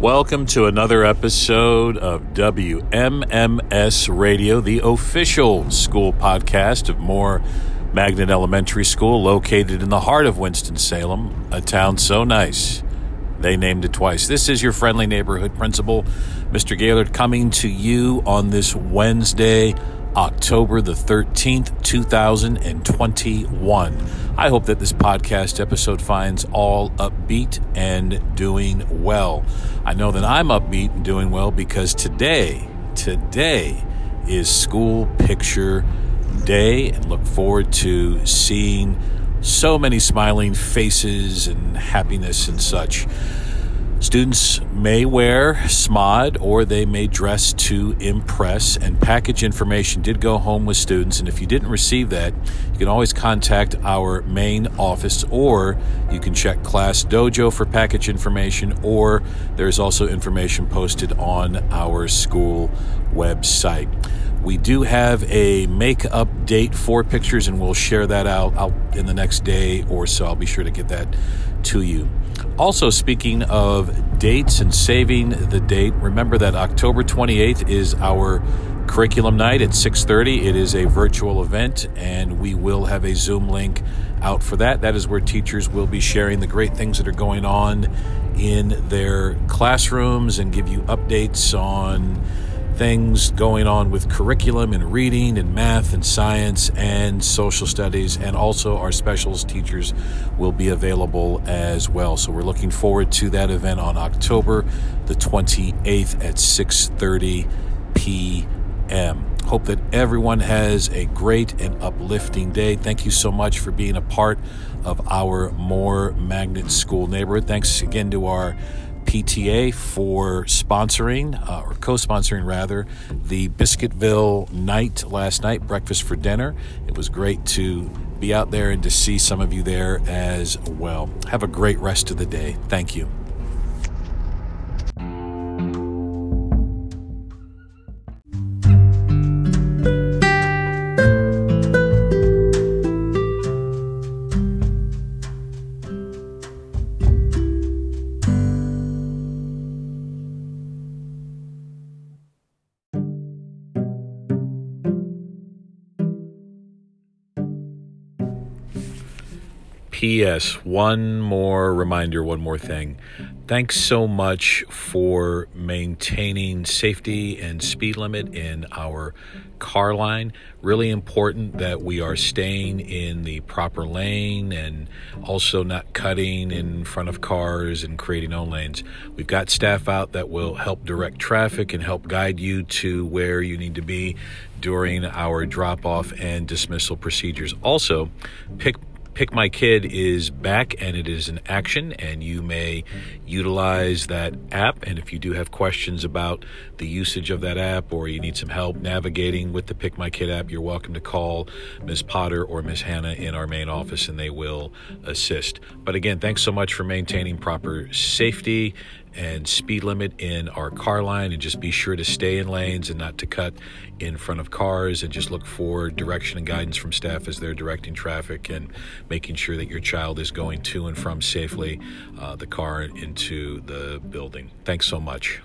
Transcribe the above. Welcome to another episode of WMMS Radio, the official school podcast of Moore Magnet Elementary School, located in the heart of Winston-Salem, a town so nice they named it twice. This is your friendly neighborhood principal, Mr. Gaylord, coming to you on this Wednesday, October the 13th, 2021. I hope that this podcast episode finds all upbeat and doing well. I know that I'm upbeat and doing well because today is school picture day, and look forward to seeing so many smiling faces and happiness and such. Students may wear SMOD, or they may dress to impress, and package information did go home with students. And if you didn't receive that, you can always contact our main office, or you can check Class Dojo for package information, or there's also information posted on our school website. We do have a make-up date for pictures, and we'll share that out in the next day or so. I'll be sure to get that to you. Also, speaking of dates and saving the date, remember that October 28th is our curriculum night at 6:30. It is a virtual event, and we will have a Zoom link out for that. That is where teachers will be sharing the great things that are going on in their classrooms and give you updates on things going on with curriculum and reading and math and science and social studies, and also our specials teachers will be available as well. So we're looking forward to that event on October the 28th at 6:30 p.m. Hope that everyone has a great and uplifting day. Thank you so much for being a part of our Moore Magnet School neighborhood. Thanks again to our PTA for sponsoring, or co-sponsoring rather, the Biscuitville night last night, breakfast for dinner. It was great to be out there and to see some of you there as well. Have a great rest of the day. Thank you. P.S. One more reminder, one more thing. Thanks so much for maintaining safety and speed limit in our car line. Really important that we are staying in the proper lane and also not cutting in front of cars and creating own lanes. We've got staff out that will help direct traffic and help guide you to where you need to be during our drop-off and dismissal procedures. Also, Pick My Kid is back, and it is in action, and you may utilize that app. And if you do have questions about the usage of that app, or you need some help navigating with the Pick My Kid app, you're welcome to call Ms. Potter or Ms. Hannah in our main office, and they will assist. But again, thanks so much for maintaining proper safety and speed limit in our car line, and just be sure to stay in lanes and not to cut in front of cars, and just look for direction and guidance from staff as they're directing traffic and making sure that your child is going to and from safely the car into the building. Thanks so much.